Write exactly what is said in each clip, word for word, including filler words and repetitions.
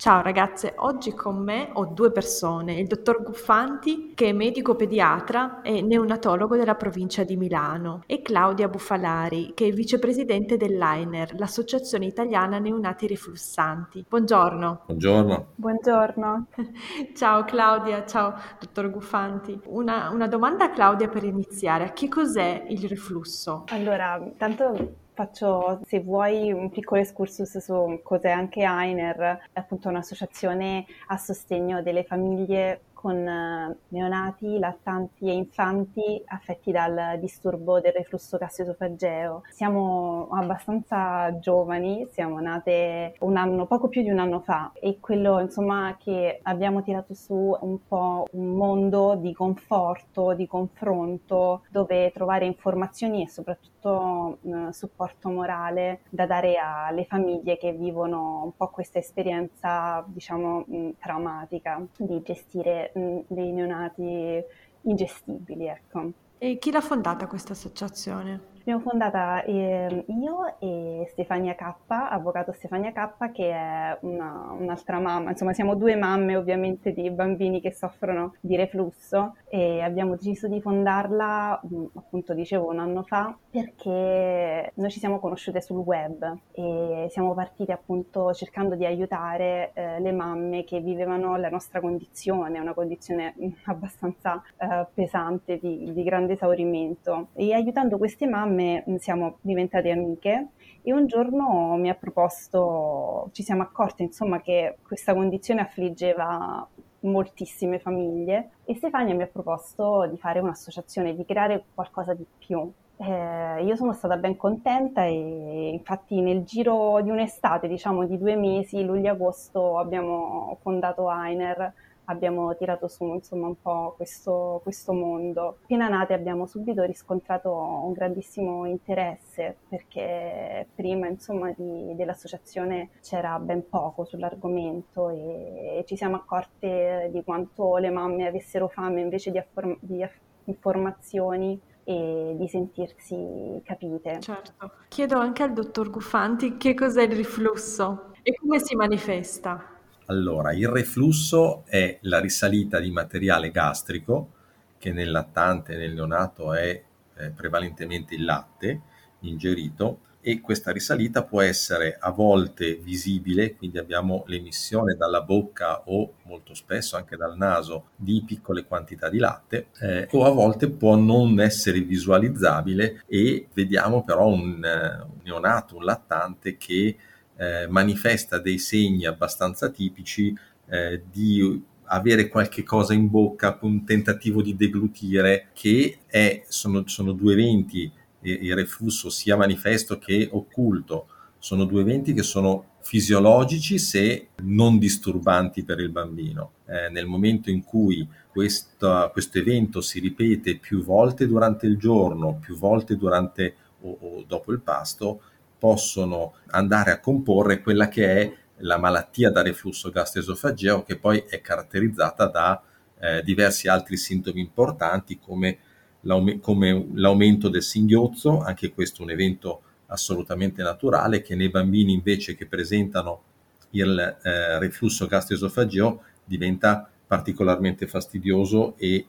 Ciao ragazze, oggi con me ho due persone, il dottor Guffanti che è medico pediatra e neonatologo della provincia di Milano e Claudia Bufalari che è vicepresidente dell'Ainer, l'Associazione Italiana Neonati Reflussanti. Buongiorno. Buongiorno. Buongiorno. Ciao Claudia, ciao dottor Guffanti. Una, una domanda a Claudia per iniziare, che cos'è il reflusso? Allora, tanto... Faccio, se vuoi, un piccolo excursus su cos'è anche Ainer, appunto un'associazione a sostegno delle famiglie con neonati, lattanti e infanti affetti dal disturbo del reflusso gastroesofageo. Siamo abbastanza giovani, siamo nate un anno, poco più di un anno fa, e quello insomma che abbiamo tirato su un po' un mondo di conforto, di confronto, dove trovare informazioni e soprattutto eh, supporto morale da dare alle famiglie che vivono un po' questa esperienza, diciamo, mh, traumatica di gestire dei neonati ingestibili, ecco. E chi l'ha fondata questa associazione? L'abbiamo fondata eh, io e Stefania Cappa, avvocato Stefania Cappa, che è una, un'altra mamma, insomma siamo due mamme ovviamente di bambini che soffrono di reflusso, e abbiamo deciso di fondarla appunto, dicevo, un anno fa, perché noi ci siamo conosciute sul web e siamo partite appunto cercando di aiutare eh, le mamme che vivevano la nostra condizione, una condizione abbastanza eh, pesante di, di grande esaurimento, e aiutando queste mamme siamo diventate amiche, e un giorno mi ha proposto, ci siamo accorte insomma che questa condizione affliggeva moltissime famiglie, e Stefania mi ha proposto di fare un'associazione, di creare qualcosa di più. Eh, io sono stata ben contenta, e infatti nel giro di un'estate, diciamo di due mesi, luglio-agosto, abbiamo fondato Ainer. Abbiamo tirato su insomma un po' questo, questo mondo. Appena nate abbiamo subito riscontrato un grandissimo interesse, perché prima insomma di, dell'associazione c'era ben poco sull'argomento, e, e ci siamo accorte di quanto le mamme avessero fame invece di, afform- di aff- informazioni e di sentirsi capite. Certo. Chiedo anche al dottor Guffanti che cos'è il reflusso e come si manifesta. Allora, il reflusso è la risalita di materiale gastrico, che nel lattante e nel neonato è eh, prevalentemente il latte ingerito, e questa risalita può essere a volte visibile, quindi abbiamo l'emissione dalla bocca o molto spesso anche dal naso di piccole quantità di latte, eh, o a volte può non essere visualizzabile, e vediamo però un, un neonato, un lattante che Eh, manifesta dei segni abbastanza tipici eh, di avere qualche cosa in bocca, un tentativo di deglutire, che è, sono, sono due eventi, eh, il reflusso sia manifesto che occulto, sono due eventi che sono fisiologici se non disturbanti per il bambino. Eh, nel momento in cui questo, questo evento si ripete più volte durante il giorno, più volte durante o, o dopo il pasto, possono andare a comporre quella che è la malattia da reflusso gastroesofageo, che poi è caratterizzata da eh, diversi altri sintomi importanti, come, l'aume- come l'aumento del singhiozzo, anche questo un evento assolutamente naturale, che nei bambini invece che presentano il eh, reflusso gastroesofageo diventa particolarmente fastidioso e eh,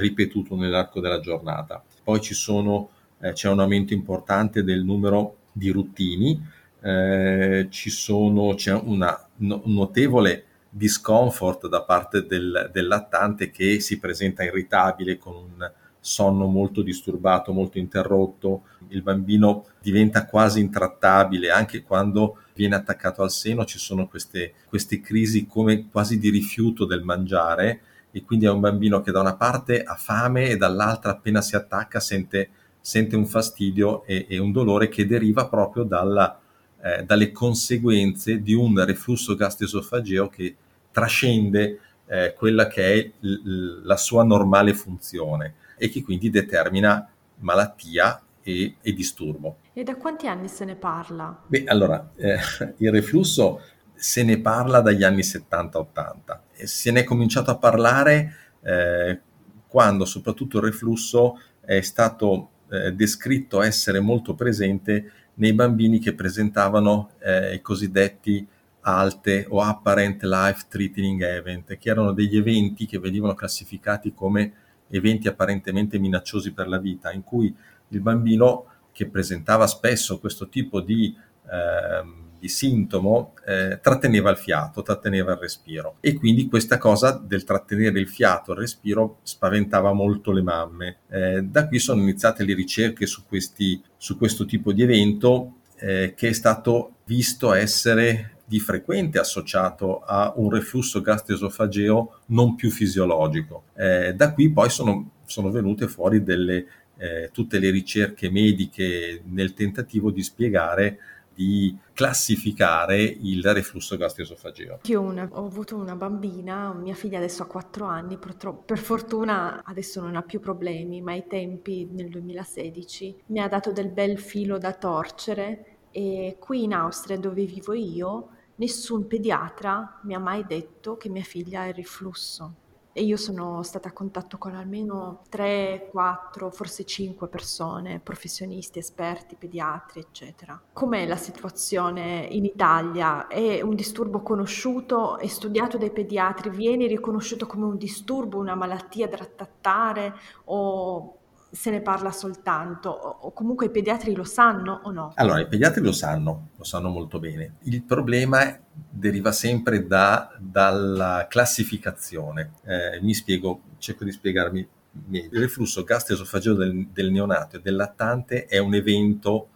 ripetuto nell'arco della giornata. Poi ci sono, eh, c'è un aumento importante del numero di ruttini, eh, ci sono, c'è una no, notevole discomfort da parte del, del lattante, che si presenta irritabile, con un sonno molto disturbato, molto interrotto. Il bambino diventa quasi intrattabile, anche quando viene attaccato al seno ci sono queste, queste crisi come quasi di rifiuto del mangiare, e quindi è un bambino che da una parte ha fame e dall'altra appena si attacca sente sente un fastidio e, e un dolore che deriva proprio dalla, eh, dalle conseguenze di un reflusso gastroesofageo che trascende eh, quella che è l- la sua normale funzione, e che quindi determina malattia e, e disturbo. E da quanti anni se ne parla? Beh, allora, eh, il reflusso se ne parla dagli anni settanta ottanta. E se ne è cominciato a parlare eh, quando soprattutto il reflusso è stato eh, descritto essere molto presente nei bambini che presentavano eh, i cosiddetti alte o apparent life threatening event, che erano degli eventi che venivano classificati come eventi apparentemente minacciosi per la vita, in cui il bambino che presentava spesso questo tipo di, eh, di sintomo eh, tratteneva il fiato, tratteneva il respiro, e quindi questa cosa del trattenere il fiato, il respiro, spaventava molto le mamme. Eh, da qui sono iniziate le ricerche su, questi, su questo tipo di evento eh, che è stato visto essere di frequente associato a un reflusso gastroesofageo non più fisiologico. Eh, da qui poi sono, sono venute fuori delle, eh, tutte le ricerche mediche nel tentativo di spiegare, di classificare il reflusso gastroesofageo. Io una, ho avuto una bambina, mia figlia adesso ha quattro anni, purtroppo, per fortuna adesso non ha più problemi, ma ai tempi, nel duemilasedici, mi ha dato del bel filo da torcere, e qui in Austria, dove vivo io, nessun pediatra mi ha mai detto che mia figlia ha il reflusso, e io sono stata a contatto con almeno tre, quattro, forse cinque persone, professionisti, esperti, pediatri, eccetera. Com'è la situazione in Italia? È un disturbo conosciuto, è studiato dai pediatri, viene riconosciuto come un disturbo, una malattia da trattare, o se ne parla soltanto, o comunque i pediatri lo sanno o no? Allora, i pediatri lo sanno, lo sanno molto bene. Il problema deriva sempre da, dalla classificazione. Eh, mi spiego, cerco di spiegarmi meglio. Il reflusso gastroesofageo del, del neonato e del lattante è un evento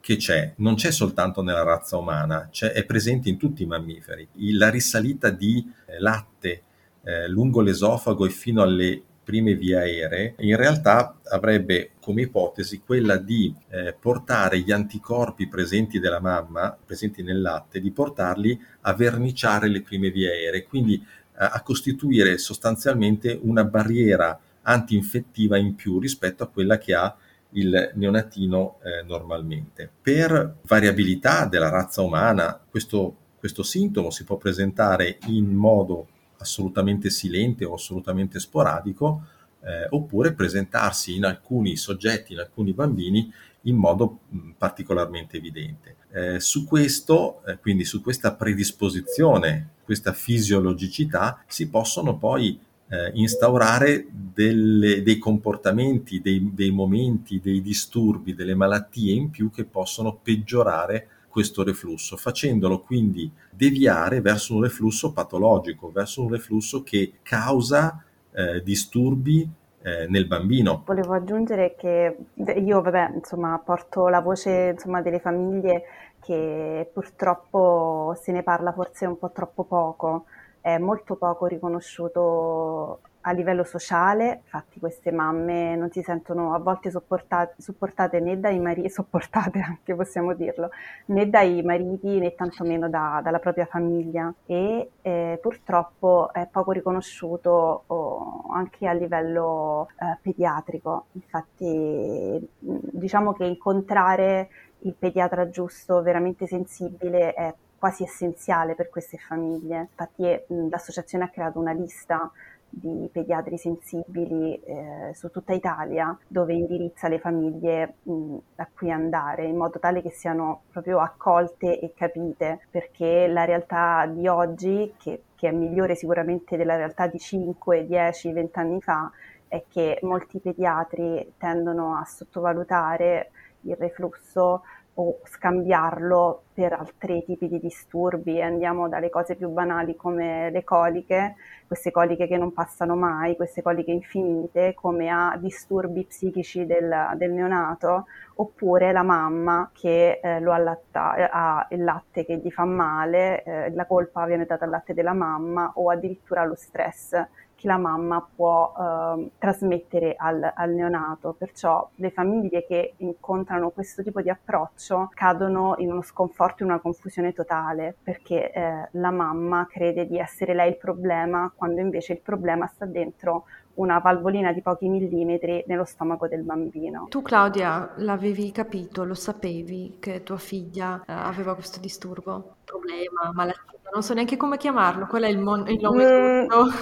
che c'è, non c'è soltanto nella razza umana, c'è, è presente in tutti i mammiferi. La risalita di latte eh, lungo l'esofago e fino alle prime vie aeree, in realtà avrebbe come ipotesi quella di eh, portare gli anticorpi presenti della mamma, presenti nel latte, di portarli a verniciare le prime vie aeree, quindi eh, a costituire sostanzialmente una barriera antinfettiva in più rispetto a quella che ha il neonatino eh, normalmente. Per variabilità della razza umana, questo, questo sintomo si può presentare in modo assolutamente silente o assolutamente sporadico, eh, oppure presentarsi in alcuni soggetti, in alcuni bambini, in modo mh, particolarmente evidente. Eh, su questo, eh, quindi su questa predisposizione, questa fisiologicità, si possono poi eh, instaurare delle, dei comportamenti, dei, dei momenti, dei disturbi, delle malattie in più che possono peggiorare questo reflusso, facendolo quindi deviare verso un reflusso patologico, verso un reflusso che causa eh, disturbi eh, nel bambino. Volevo aggiungere che io, vabbè, insomma, porto la voce, insomma, delle famiglie, che purtroppo se ne parla forse un po' troppo poco, è molto poco riconosciuto a livello sociale. Infatti queste mamme non si sentono a volte sopportate, supportate né dai mariti, sopportate anche possiamo dirlo, né dai mariti né tantomeno da, dalla propria famiglia, e eh, purtroppo è poco riconosciuto oh, anche a livello eh, pediatrico. Infatti diciamo che incontrare il pediatra giusto, veramente sensibile, è quasi essenziale per queste famiglie. Infatti è, l'associazione ha creato una lista di pediatri sensibili eh, su tutta Italia, dove indirizza le famiglie mh, a cui andare, in modo tale che siano proprio accolte e capite, perché la realtà di oggi, che, che è migliore sicuramente della realtà di cinque, dieci, venti anni fa, è che molti pediatri tendono a sottovalutare il reflusso o scambiarlo per altri tipi di disturbi. Andiamo dalle cose più banali come le coliche, queste coliche che non passano mai, queste coliche infinite, come a disturbi psichici del, del neonato, oppure la mamma che eh, lo allatta, ha il latte che gli fa male, eh, la colpa viene data al latte della mamma, o addirittura lo stress che la mamma può eh, trasmettere al, al neonato. Perciò le famiglie che incontrano questo tipo di approccio cadono in uno sconforto, in una confusione totale, perché eh, la mamma crede di essere lei il problema, quando invece il problema sta dentro una valvolina di pochi millimetri nello stomaco del bambino. Tu, Claudia, l'avevi capito, lo sapevi che tua figlia eh, aveva questo disturbo, problema, malattia? Non so neanche come chiamarlo, qual è il, mon- il nome mm, giusto?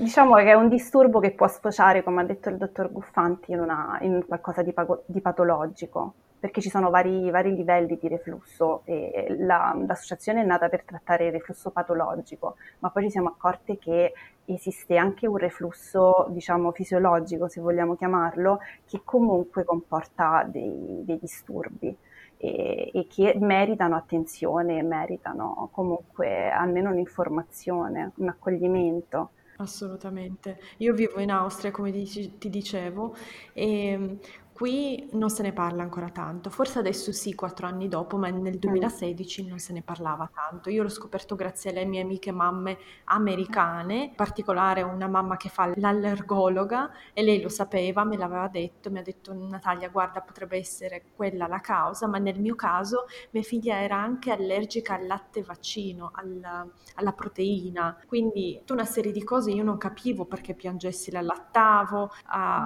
Diciamo che è un disturbo che può sfociare, come ha detto il dottor Guffanti, in, una, in qualcosa di, pago- di patologico, perché ci sono vari, vari livelli di reflusso. E la, l'associazione è nata per trattare il reflusso patologico, ma poi ci siamo accorte che esiste anche un reflusso, diciamo, fisiologico, se vogliamo chiamarlo, che comunque comporta dei, dei disturbi e, e che meritano attenzione, meritano comunque almeno un'informazione, un accoglimento. Assolutamente. Io vivo in Austria, come dici, ti dicevo, e qui non se ne parla ancora tanto, forse adesso sì, quattro anni dopo, ma nel duemilasedici non se ne parlava tanto. Io l'ho scoperto grazie alle mie amiche mamme americane, in particolare una mamma che fa l'allergologa, e lei lo sapeva, me l'aveva detto, mi ha detto: Natalia, guarda, potrebbe essere quella la causa, ma nel mio caso mia figlia era anche allergica al latte vaccino, alla, alla proteina, quindi tutta una serie di cose. Io non capivo perché piangessi, la lattavo, uh,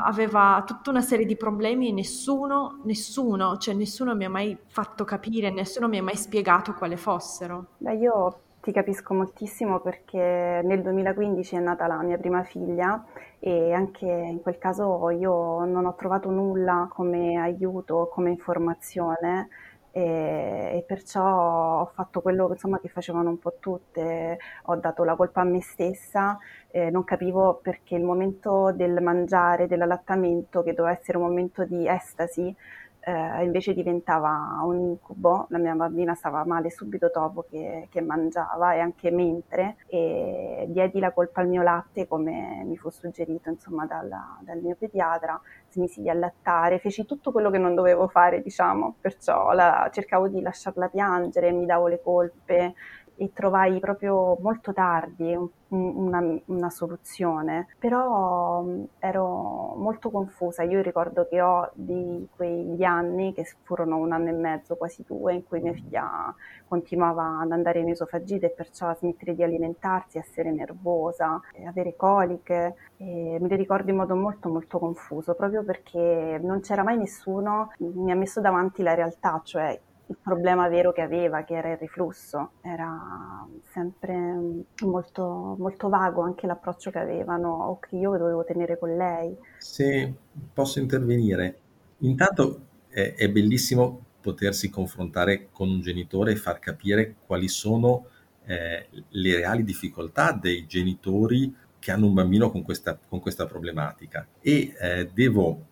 aveva tutta una serie di problemi, e nessuno, nessuno, cioè nessuno mi ha mai fatto capire, nessuno mi ha mai spiegato quale fossero. Beh, io ti capisco moltissimo, perché nel duemilaquindici è nata la mia prima figlia e anche in quel caso io non ho trovato nulla come aiuto, come informazione, e, e perciò ho fatto quello, insomma, che facevano un po' tutte, ho dato la colpa a me stessa. Eh, non capivo perché il momento del mangiare, dell'allattamento, che doveva essere un momento di estasi, eh, invece diventava un incubo. La mia bambina stava male subito dopo che, che mangiava, e anche mentre, e diedi la colpa al mio latte, come mi fu suggerito, insomma, dalla, dal mio pediatra. Si misi di allattare, feci tutto quello che non dovevo fare, diciamo, perciò la, cercavo di lasciarla piangere, mi davo le colpe, e trovai proprio molto tardi una, una soluzione, però ero molto confusa. Io ricordo che ho di quegli anni, che furono un anno e mezzo, quasi due, in cui mia figlia continuava ad andare in esofagite, e perciò a smettere di alimentarsi, essere nervosa, avere coliche, e me le ricordo in modo molto molto confuso, proprio perché non c'era mai nessuno che mi ha messo davanti la realtà, cioè il problema vero che aveva, che era il reflusso. Era sempre molto, molto vago anche l'approccio che avevano, o che io dovevo tenere con lei. Se posso intervenire, intanto è, è bellissimo potersi confrontare con un genitore e far capire quali sono eh, le reali difficoltà dei genitori che hanno un bambino con questa, con questa problematica. E eh, devo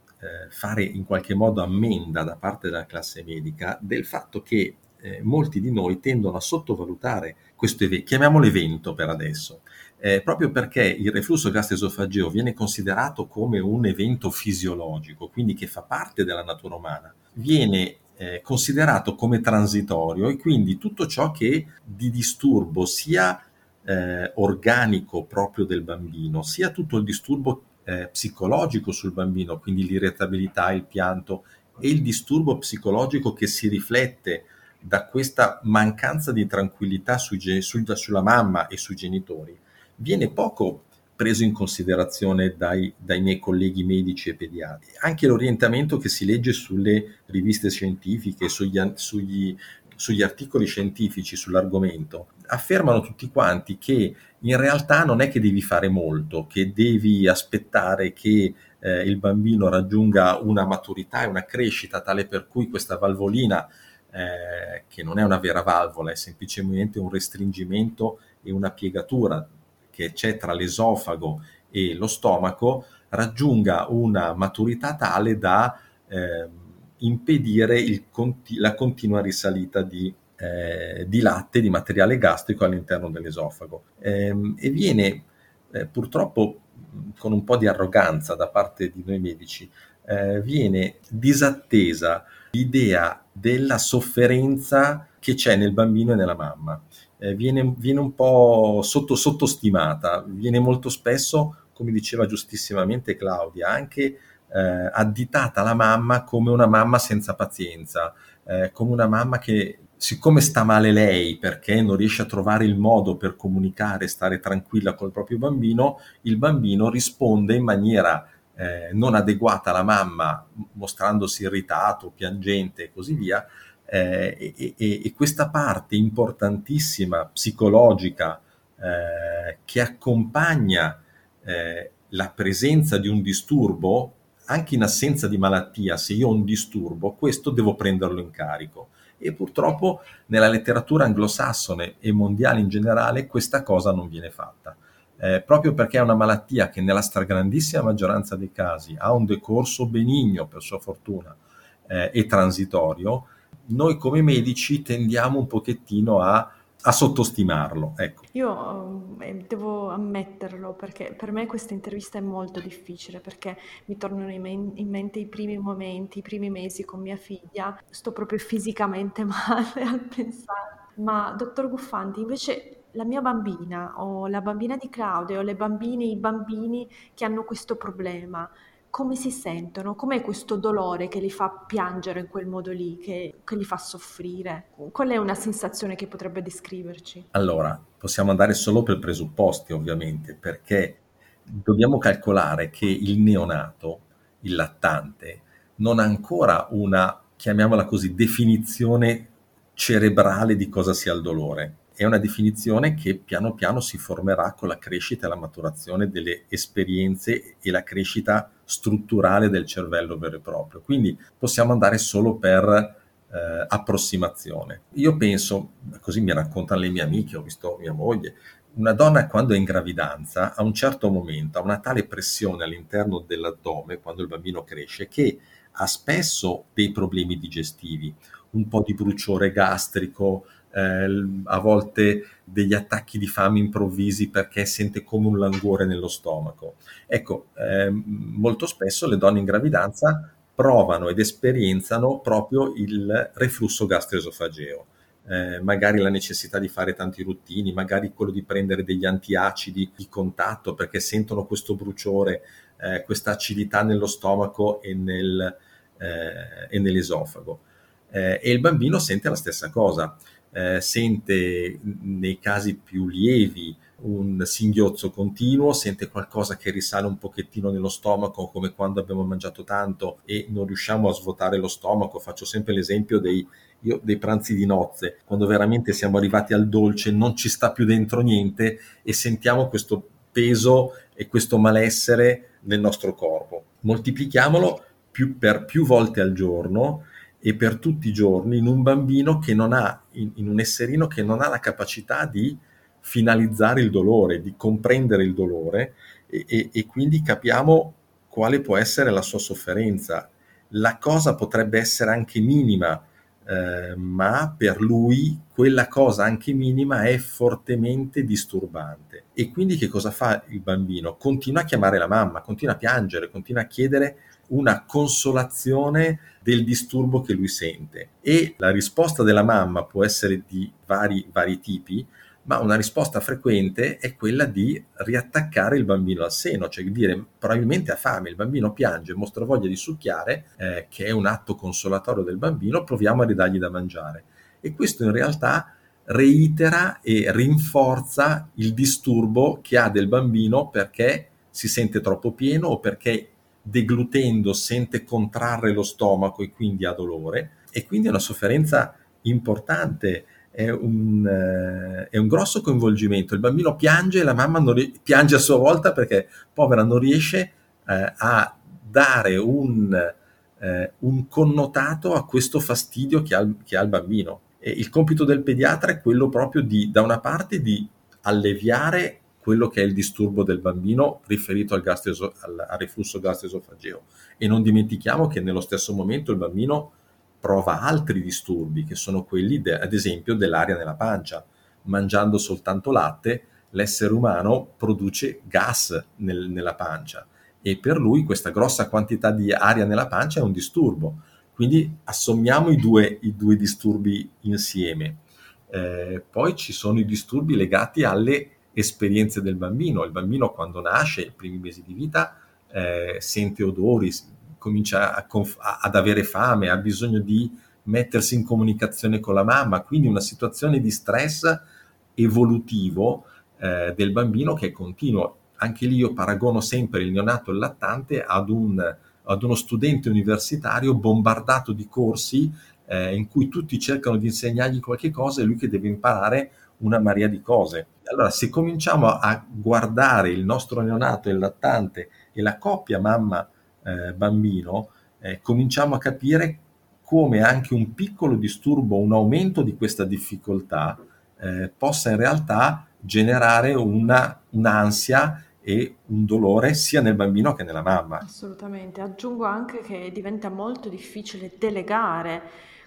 fare in qualche modo ammenda da parte della classe medica del fatto che eh, molti di noi tendono a sottovalutare questo evento, chiamiamolo evento per adesso, eh, proprio perché il reflusso gastroesofageo viene considerato come un evento fisiologico, quindi che fa parte della natura umana, viene eh, considerato come transitorio, e quindi tutto ciò che di disturbo sia eh, organico proprio del bambino, sia tutto il disturbo Eh, psicologico sul bambino, quindi l'irritabilità, il pianto e il disturbo psicologico che si riflette da questa mancanza di tranquillità sui, su, sulla mamma e sui genitori, viene poco preso in considerazione dai, dai miei colleghi medici e pediatri. Anche l'orientamento che si legge sulle riviste scientifiche, sugli, sugli, sugli articoli scientifici sull'argomento, affermano tutti quanti che in realtà non è che devi fare molto, che devi aspettare che eh, il bambino raggiunga una maturità e una crescita tale per cui questa valvolina, eh, che non è una vera valvola, è semplicemente un restringimento e una piegatura che c'è tra l'esofago e lo stomaco, raggiunga una maturità tale da eh, impedire il conti- la continua risalita di Eh, di latte, di materiale gastrico all'interno dell'esofago, eh, e viene eh, purtroppo con un po' di arroganza da parte di noi medici, eh, viene disattesa l'idea della sofferenza che c'è nel bambino e nella mamma, eh, viene, viene un po' sotto, sottostimata, viene molto spesso, come diceva giustissimamente Claudia, anche eh, additata la mamma come una mamma senza pazienza, eh, come una mamma che siccome sta male lei perché non riesce a trovare il modo per comunicare, stare tranquilla col proprio bambino, il bambino risponde in maniera eh, non adeguata alla mamma, mostrandosi irritato, piangente e così via, eh, e, e, e questa parte importantissima psicologica eh, che accompagna eh, la presenza di un disturbo, anche in assenza di malattia, se io ho un disturbo, questo devo prenderlo in carico. E purtroppo nella letteratura anglosassone e mondiale in generale questa cosa non viene fatta, eh, proprio perché è una malattia che nella stragrandissima maggioranza dei casi ha un decorso benigno, per sua fortuna, eh, e transitorio. Noi come medici tendiamo un pochettino a a sottostimarlo, ecco. Io eh, devo ammetterlo, perché per me questa intervista è molto difficile, perché mi tornano in, men- in mente i primi momenti, i primi mesi con mia figlia. Sto proprio fisicamente male al pensare. Ma dottor Guffanti, invece la mia bambina o la bambina di Claudia o le bambine, i bambini che hanno questo problema, come si sentono? Com'è questo dolore che li fa piangere in quel modo lì, che, che li fa soffrire? Qual è una sensazione che potrebbe descriverci? Allora, possiamo andare solo per presupposti, ovviamente, perché dobbiamo calcolare che il neonato, il lattante, non ha ancora una, chiamiamola così, definizione cerebrale di cosa sia il dolore. È una definizione che piano piano si formerà con la crescita e la maturazione delle esperienze e la crescita strutturale del cervello vero e proprio. Quindi possiamo andare solo per eh, approssimazione. Io penso, così mi raccontano le mie amiche, ho visto mia moglie, una donna quando è in gravidanza a un certo momento ha una tale pressione all'interno dell'addome quando il bambino cresce che ha spesso dei problemi digestivi, un po' di bruciore gastrico, Eh, a volte degli attacchi di fame improvvisi perché sente come un languore nello stomaco. Ecco, eh, molto spesso le donne in gravidanza provano ed esperienzano proprio il reflusso gastroesofageo, eh, magari la necessità di fare tanti ruttini, magari quello di prendere degli antiacidi di contatto perché sentono questo bruciore, eh, questa acidità nello stomaco e, nel, eh, e nell'esofago. Eh, e il bambino sente la stessa cosa. Eh, sente nei casi più lievi un singhiozzo continuo, sente qualcosa che risale un pochettino nello stomaco, come quando abbiamo mangiato tanto e non riusciamo a svuotare lo stomaco. Faccio sempre l'esempio dei, io, dei pranzi di nozze, quando veramente siamo arrivati al dolce, non ci sta più dentro niente e sentiamo questo peso e questo malessere nel nostro corpo. Moltiplichiamolo più, per più volte al giorno e per tutti i giorni in un bambino che non ha, in, in un esserino che non ha la capacità di finalizzare il dolore, di comprendere il dolore e, e, e quindi capiamo quale può essere la sua sofferenza. La cosa potrebbe essere anche minima, eh, ma per lui quella cosa anche minima è fortemente disturbante. E quindi che cosa fa il bambino? Continua a chiamare la mamma, continua a piangere, continua a chiedere una consolazione del disturbo che lui sente, e la risposta della mamma può essere di vari, vari tipi, ma una risposta frequente è quella di riattaccare il bambino al seno, cioè dire probabilmente ha fame, il bambino piange, mostra voglia di succhiare, eh, che è un atto consolatorio del bambino, proviamo a ridargli da mangiare. E questo in realtà reitera e rinforza il disturbo che ha del bambino perché si sente troppo pieno o perché deglutendo sente contrarre lo stomaco e quindi ha dolore, e quindi è una sofferenza importante, è un, eh, è un grosso coinvolgimento. Il bambino piange e la mamma non ri- piange a sua volta perché povera non riesce eh, a dare un, eh, un connotato a questo fastidio che ha, che ha il bambino. E il compito del pediatra è quello proprio di, da una parte, di alleviare quello che è il disturbo del bambino riferito al, gastro, al, al reflusso gastroesofageo, e non dimentichiamo che nello stesso momento il bambino prova altri disturbi che sono quelli de, ad esempio dell'aria nella pancia. Mangiando soltanto latte l'essere umano produce gas nel, nella pancia, e per lui questa grossa quantità di aria nella pancia è un disturbo. Quindi assommiamo i due, i due disturbi insieme. Eh, poi ci sono i disturbi legati alle esperienze del bambino. Il bambino quando nasce, i primi mesi di vita, eh, sente odori, comincia a conf- ad avere fame, ha bisogno di mettersi in comunicazione con la mamma, quindi una situazione di stress evolutivo eh, del bambino che è continuo. Anche lì io paragono sempre il neonato e il lattante ad, un, ad uno studente universitario bombardato di corsi eh, in cui tutti cercano di insegnargli qualche cosa e lui che deve imparare una marea di cose. Allora, se cominciamo a guardare il nostro neonato e il lattante e la coppia mamma-bambino, eh, eh, cominciamo a capire come anche un piccolo disturbo, un aumento di questa difficoltà eh, possa in realtà generare una, un'ansia e un dolore sia nel bambino che nella mamma. Assolutamente, aggiungo anche che diventa molto difficile delegare,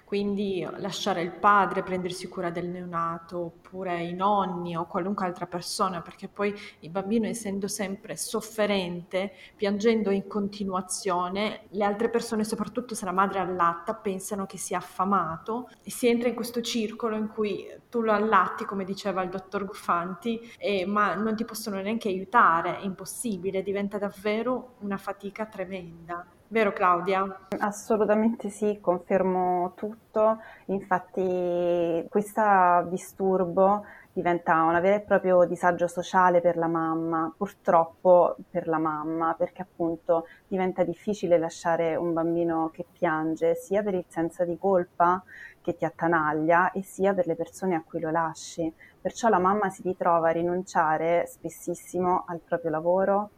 quindi lasciare il padre prendersi cura del neonato, oppure i nonni o qualunque altra persona, perché poi il bambino, essendo sempre sofferente, piangendo in continuazione, le altre persone, soprattutto se la madre allatta, pensano che sia affamato e si entra in questo circolo in cui tu lo allatti, come diceva il dottor Guffanti, e, ma non ti possono neanche aiutare, è impossibile, diventa davvero una fatica tremenda. Vero Claudia? Assolutamente sì, confermo tutto. Infatti questo disturbo diventa una vera e proprio disagio sociale per la mamma, purtroppo per la mamma, perché appunto diventa difficile lasciare un bambino che piange, sia per il senso di colpa che ti attanaglia e sia per le persone a cui lo lasci. Perciò la mamma si ritrova a rinunciare spessissimo al proprio lavoro,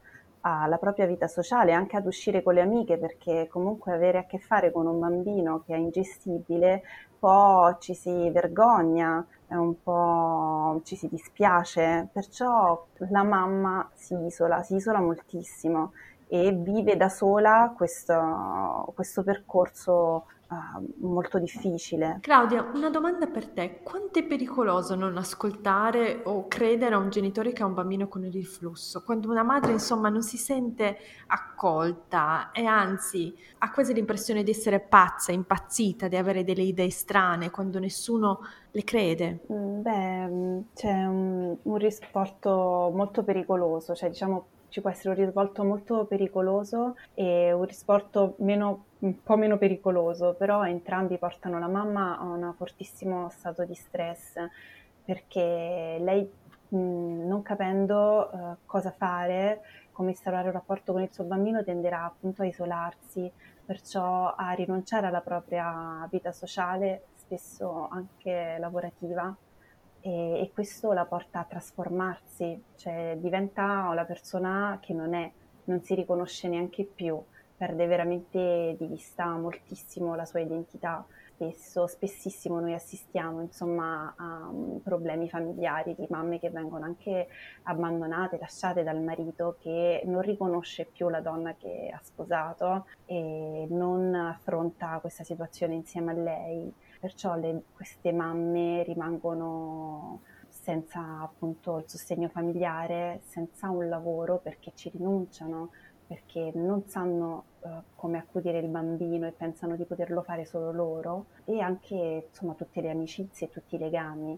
alla propria vita sociale, anche ad uscire con le amiche, perché comunque avere a che fare con un bambino che è ingestibile, poi ci si vergogna, è un po' ci si dispiace, perciò la mamma si isola, si isola moltissimo e vive da sola questo, questo percorso uh, molto difficile. Claudia, una domanda per te. Quanto è pericoloso non ascoltare o credere a un genitore che ha un bambino con il riflusso? Quando una madre, insomma, non si sente accolta e anzi ha quasi l'impressione di essere pazza, impazzita, di avere delle idee strane, quando nessuno le crede? Beh, c'è un, un risvolto molto pericoloso, cioè diciamo ci può essere un risvolto molto pericoloso e un risvolto meno, un po' meno pericoloso, però entrambi portano la mamma a un fortissimo stato di stress, perché lei mh, non capendo uh, cosa fare, come instaurare un rapporto con il suo bambino, tenderà appunto a isolarsi, perciò a rinunciare alla propria vita sociale, spesso anche lavorativa. E, e questo la porta a trasformarsi, cioè diventa la persona che non è, non si riconosce neanche più, perde veramente di vista moltissimo la sua identità. Spesso, spessissimo noi assistiamo insomma a problemi familiari di mamme che vengono anche abbandonate, lasciate dal marito che non riconosce più la donna che ha sposato e non affronta questa situazione insieme a lei. Perciò le, queste mamme rimangono senza appunto il sostegno familiare, senza un lavoro, perché ci rinunciano, perché non sanno uh, come accudire il bambino e pensano di poterlo fare solo loro, e anche insomma tutte le amicizie e tutti i legami.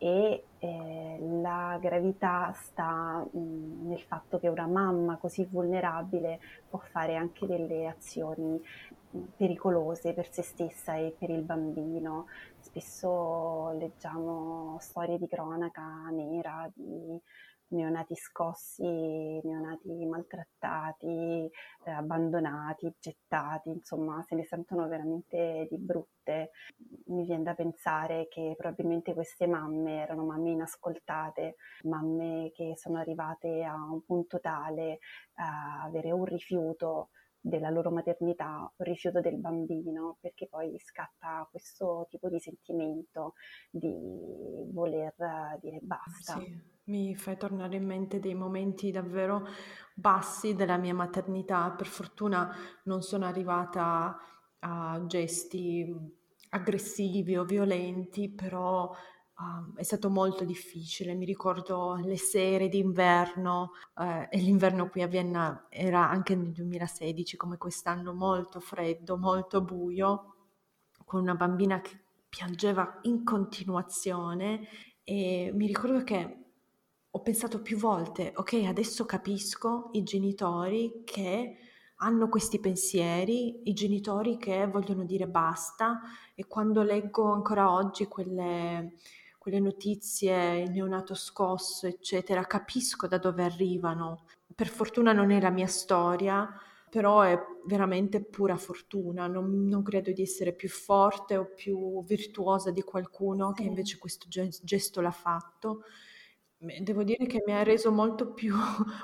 E eh, la gravità sta mh, nel fatto che una mamma così vulnerabile può fare anche delle azioni pericolose per se stessa e per il bambino. Spesso leggiamo storie di cronaca nera di neonati scossi, neonati maltrattati, eh, abbandonati, gettati, insomma se ne sentono veramente di brutte. Mi viene da pensare che probabilmente queste mamme erano mamme inascoltate, mamme che sono arrivate a un punto tale a avere un rifiuto della loro maternità, un rifiuto del bambino, perché poi scatta questo tipo di sentimento di voler dire basta. Sì. Mi fai tornare in mente dei momenti davvero bassi della mia maternità. Per fortuna non sono arrivata a gesti aggressivi o violenti, però uh, è stato molto difficile. Mi ricordo le sere d'inverno, uh, e l'inverno qui a Vienna era anche nel duemilasedici, come quest'anno, molto freddo, molto buio, con una bambina che piangeva in continuazione, e mi ricordo che ho pensato più volte, ok, adesso capisco i genitori che hanno questi pensieri, i genitori che vogliono dire basta, e quando leggo ancora oggi quelle, quelle notizie, il neonato scosso, eccetera, capisco da dove arrivano. Per fortuna non è la mia storia, però è veramente pura fortuna, non, non credo di essere più forte o più virtuosa di qualcuno che invece questo gesto l'ha fatto. Devo dire che mi ha reso molto più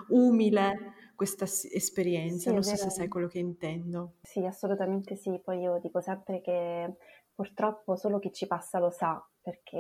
umile questa esperienza, sì, non so se sai quello che intendo. Sì, assolutamente sì, poi io dico sempre che purtroppo solo chi ci passa lo sa, perché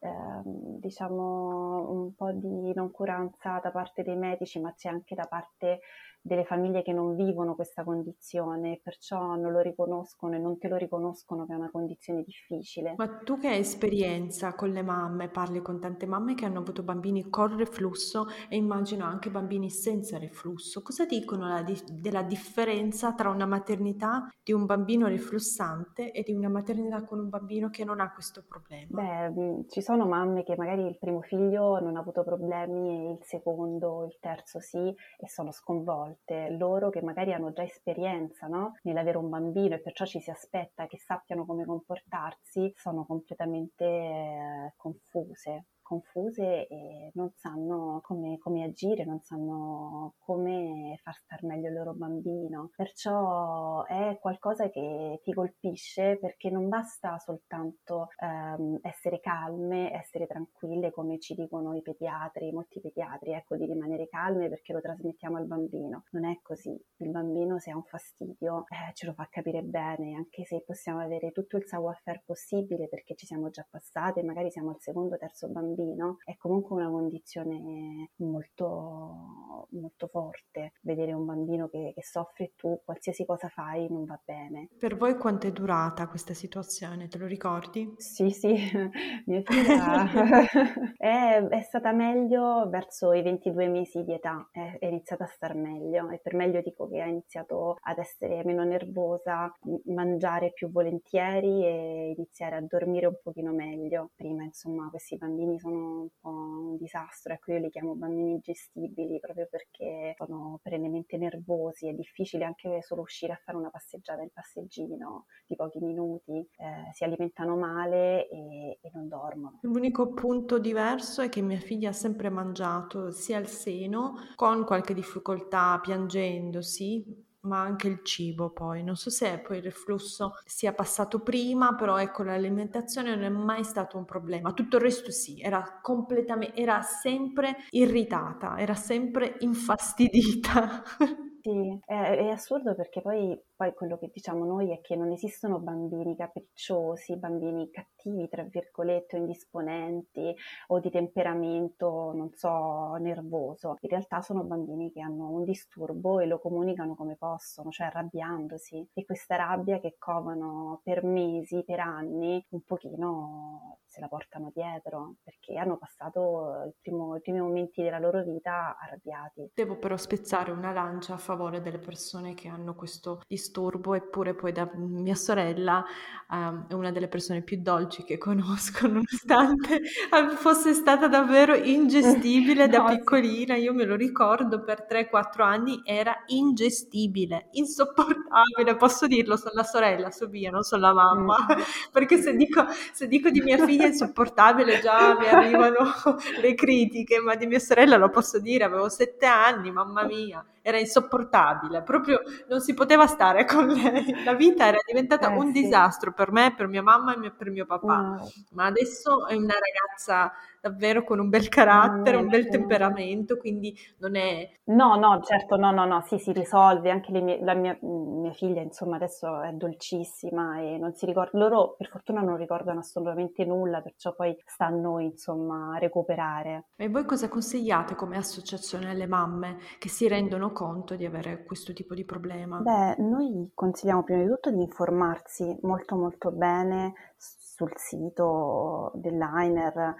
eh, diciamo un po' di noncuranza da parte dei medici, ma c'è anche da parte delle famiglie che non vivono questa condizione, perciò non lo riconoscono e non te lo riconoscono che è una condizione difficile. Ma tu che hai esperienza con le mamme, parli con tante mamme che hanno avuto bambini con reflusso e immagino anche bambini senza reflusso, cosa dicono la di- della differenza tra una maternità di un bambino riflussante e di una maternità con un bambino che non ha questo problema? Beh, ci sono mamme che magari il primo figlio non ha avuto problemi e il secondo, il terzo sì, e sono sconvolte. Loro che magari hanno già esperienza, no? Nell'avere un bambino e perciò ci si aspetta che sappiano come comportarsi, sono completamente eh, confuse, confuse e non sanno come, come agire, non sanno come far star meglio il loro bambino. Perciò è qualcosa che ti colpisce, perché non basta soltanto ehm, essere calme, essere tranquille come ci dicono i pediatri, molti pediatri, ecco, di rimanere calme perché lo trasmettiamo al bambino. Non è così, il bambino se ha un fastidio eh, ce lo fa capire bene, anche se possiamo avere tutto il savoir-faire possibile perché ci siamo già passate, magari siamo al secondo o terzo bambino. È comunque una condizione molto, molto forte. Vedere un bambino che, che soffre, tu qualsiasi cosa fai non va bene. Per voi quanto è durata questa situazione? Te lo ricordi? Sì, sì, mia figlia è, è stata meglio verso i ventidue mesi di età, è, è iniziata a star meglio, e per meglio dico che ha iniziato ad essere meno nervosa, mangiare più volentieri e iniziare a dormire un pochino meglio. Prima, insomma, questi bambini sono un po' un disastro, ecco, io li chiamo bambini ingestibili proprio perché sono perennemente nervosi, è difficile anche solo uscire a fare una passeggiata, il passeggino di pochi minuti, eh, si alimentano male e, e non dormono. L'unico punto diverso è che mia figlia ha sempre mangiato sia il seno, con qualche difficoltà, piangendosi, ma anche il cibo. Poi non so se poi il reflusso sia passato prima, però ecco, l'alimentazione non è mai stato un problema, tutto il resto sì, era completamente, era sempre irritata, era sempre infastidita. Sì, è, è assurdo perché poi, poi quello che diciamo noi è che non esistono bambini capricciosi, bambini cattivi, tra virgolette, indisponenti o di temperamento, non so, nervoso. In realtà sono bambini che hanno un disturbo e lo comunicano come possono, cioè arrabbiandosi. E questa rabbia che covano per mesi, per anni, un pochino se la portano dietro, perché hanno passato il primo, i primi momenti della loro vita arrabbiati. Devo però spezzare una lancia a favore delle persone che hanno questo disturbo, eppure poi da mia sorella um, è una delle persone più dolci che conosco, nonostante fosse stata davvero ingestibile. No, da piccolina, io me lo ricordo, per tre quattro anni era ingestibile, insopportabile, posso dirlo, sono la sorella, so via, non sono la mamma, mm. perché se dico, se dico di mia figlia insopportabile già mi arrivano le critiche, ma di mia sorella lo posso dire, avevo sette anni, mamma mia, era insopportabile, proprio non si poteva stare con lei, la vita era diventata eh, un sì. disastro per me, per mia mamma e per mio papà, no. Ma adesso è una ragazza davvero con un bel carattere, no, un bel no. temperamento, quindi non è... No, no, certo, no, no, no, sì, si risolve, anche le mie, la mia, mia figlia, insomma, adesso è dolcissima e non si ricorda, loro per fortuna non ricordano assolutamente nulla, perciò poi sta a noi, insomma, a recuperare. E voi cosa consigliate come associazione alle mamme che si rendono conto di avere questo tipo di problema? Beh, noi consigliamo prima di tutto di informarsi molto molto bene sul sito dell'Ainer,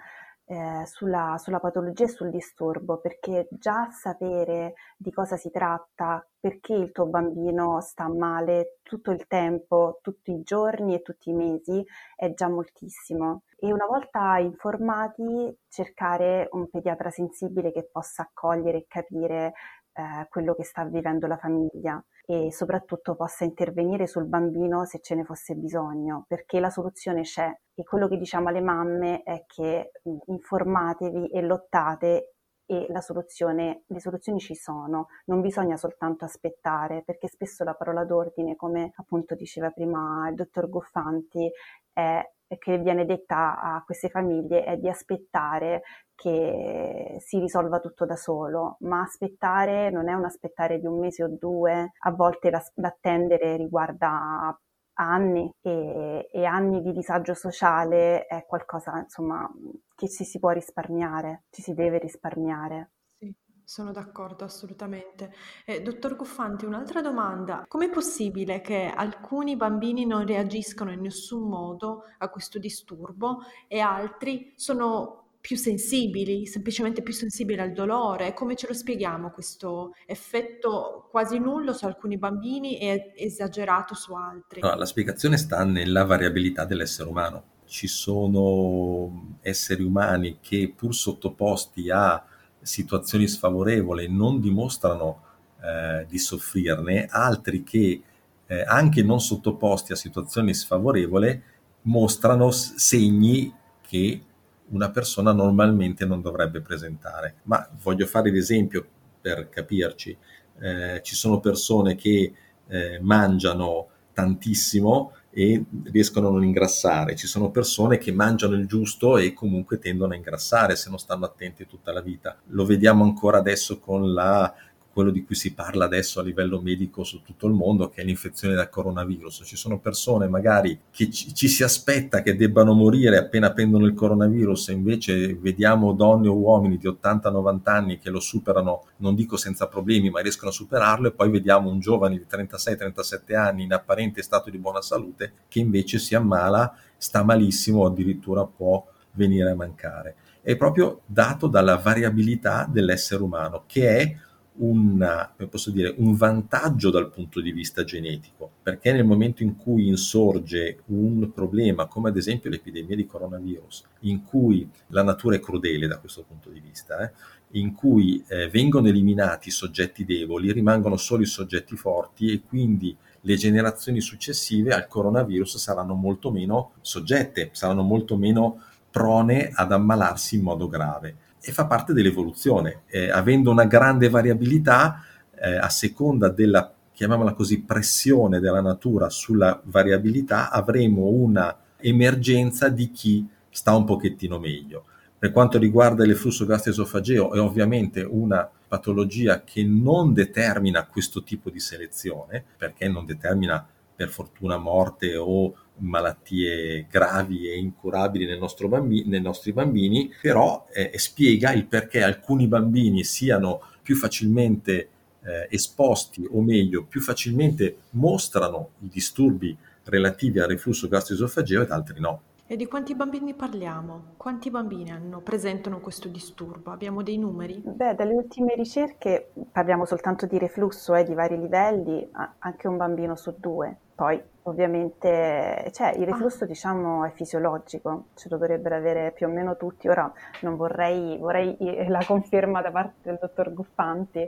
Eh, sulla, sulla patologia e sul disturbo, perché già sapere di cosa si tratta, perché il tuo bambino sta male tutto il tempo, tutti i giorni e tutti i mesi, è già moltissimo. E una volta informati, cercare un pediatra sensibile che possa accogliere e capire eh, quello che sta vivendo la famiglia. e soprattutto possa intervenire sul bambino se ce ne fosse bisogno, perché la soluzione c'è. E quello che diciamo alle mamme è che informatevi e lottate e la soluzione, le soluzioni ci sono, non bisogna soltanto aspettare, perché spesso la parola d'ordine, come appunto diceva prima il dottor Guffanti, è che viene detta a queste famiglie è di aspettare che si risolva tutto da solo, ma aspettare non è un aspettare di un mese o due, a volte l'attendere riguarda anni e, e anni di disagio sociale è qualcosa, insomma, che ci si può risparmiare, ci si deve risparmiare. Sì, sono d'accordo assolutamente. Eh, dottor Guffanti, un'altra domanda. Com'è possibile che alcuni bambini non reagiscono in nessun modo a questo disturbo e altri sono più sensibili, semplicemente più sensibili al dolore? Come ce lo spieghiamo questo effetto quasi nullo su alcuni bambini e esagerato su altri? No, la spiegazione sta nella variabilità dell'essere umano. Ci sono esseri umani che, pur sottoposti a situazioni sfavorevoli, non dimostrano eh, di soffrirne, altri che eh, anche non sottoposti a situazioni sfavorevoli mostrano segni che una persona normalmente non dovrebbe presentare. Ma voglio fare l'esempio per capirci. Eh, ci sono persone che eh, mangiano tantissimo e riescono a non ingrassare. Ci sono persone che mangiano il giusto e comunque tendono a ingrassare se non stanno attenti tutta la vita. Lo vediamo ancora adesso con la quello di cui si parla adesso a livello medico su tutto il mondo, che è l'infezione da coronavirus. Ci sono persone magari che ci, ci si aspetta che debbano morire appena prendono il coronavirus e invece vediamo donne o uomini di ottanta novanta anni che lo superano, non dico senza problemi, ma riescono a superarlo, e poi vediamo un giovane di trentasei trentasette anni in apparente stato di buona salute che invece si ammala, sta malissimo o addirittura può venire a mancare. È proprio dato dalla variabilità dell'essere umano, che è Una, posso dire, un vantaggio dal punto di vista genetico, perché nel momento in cui insorge un problema, come ad esempio l'epidemia di coronavirus, in cui la natura è crudele da questo punto di vista, eh, in cui eh, vengono eliminati i soggetti deboli, rimangono solo i soggetti forti, e quindi le generazioni successive al coronavirus saranno molto meno soggette, saranno molto meno prone ad ammalarsi in modo grave. E fa parte dell'evoluzione, eh, avendo una grande variabilità eh, a seconda della, chiamiamola così, pressione della natura sulla variabilità, avremo una emergenza di chi sta un pochettino meglio. Per quanto riguarda il reflusso gastroesofageo, è ovviamente una patologia che non determina questo tipo di selezione, perché non determina per fortuna morte o malattie gravi e incurabili nel nostro bambi- nei nostri bambini, però eh, spiega il perché alcuni bambini siano più facilmente eh, esposti, o meglio, più facilmente mostrano i disturbi relativi al reflusso gastroesofageo ed altri no. E di quanti bambini parliamo? Quanti bambini hanno, presentano questo disturbo? Abbiamo dei numeri? Beh, dalle ultime ricerche parliamo soltanto di reflusso eh, di vari livelli, anche un bambino su due. Poi ovviamente cioè, il reflusso ah. diciamo è fisiologico, ce lo dovrebbero avere più o meno tutti. Ora non vorrei, vorrei la conferma da parte del dottor Guffanti, eh,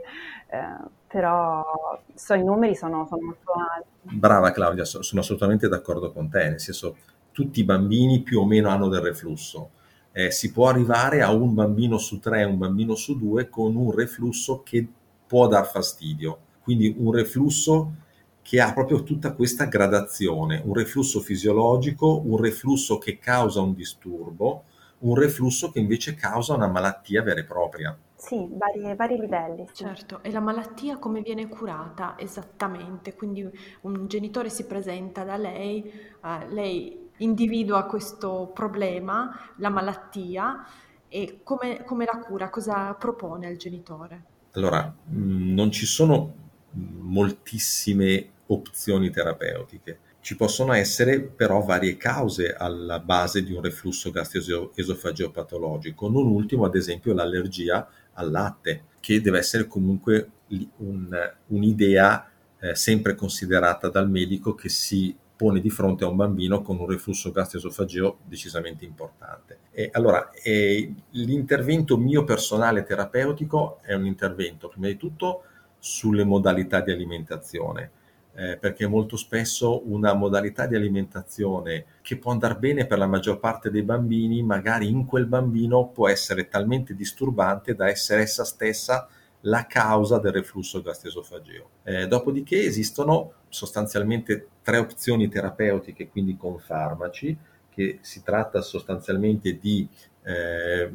però so, i numeri sono, sono molto alti. Brava Claudia, so, sono assolutamente d'accordo con te, nel senso tutti i bambini più o meno hanno del reflusso. Eh, si può arrivare a un bambino su tre, un bambino su due con un reflusso che può dar fastidio, quindi un reflusso che ha proprio tutta questa gradazione, un reflusso fisiologico, un reflusso che causa un disturbo, un reflusso che invece causa una malattia vera e propria. Sì, vari, vari livelli. Sì. Certo, e la malattia come viene curata esattamente? Quindi un genitore si presenta da lei, eh, lei individua questo problema, la malattia, e come, come la cura? Cosa propone al genitore? Allora, mh, non ci sono moltissime opzioni terapeutiche. Ci possono essere però varie cause alla base di un reflusso gastroesofageo patologico, non ultimo ad esempio l'allergia al latte, che deve essere comunque un, un'idea eh, sempre considerata dal medico che si pone di fronte a un bambino con un reflusso gastroesofageo decisamente importante. E allora eh, l'intervento mio personale terapeutico è un intervento prima di tutto sulle modalità di alimentazione, eh, perché molto spesso una modalità di alimentazione che può andare bene per la maggior parte dei bambini, magari in quel bambino può essere talmente disturbante da essere essa stessa la causa del reflusso gastroesofageo. Eh, dopodiché esistono sostanzialmente tre opzioni terapeutiche, quindi con farmaci, che si tratta sostanzialmente di eh,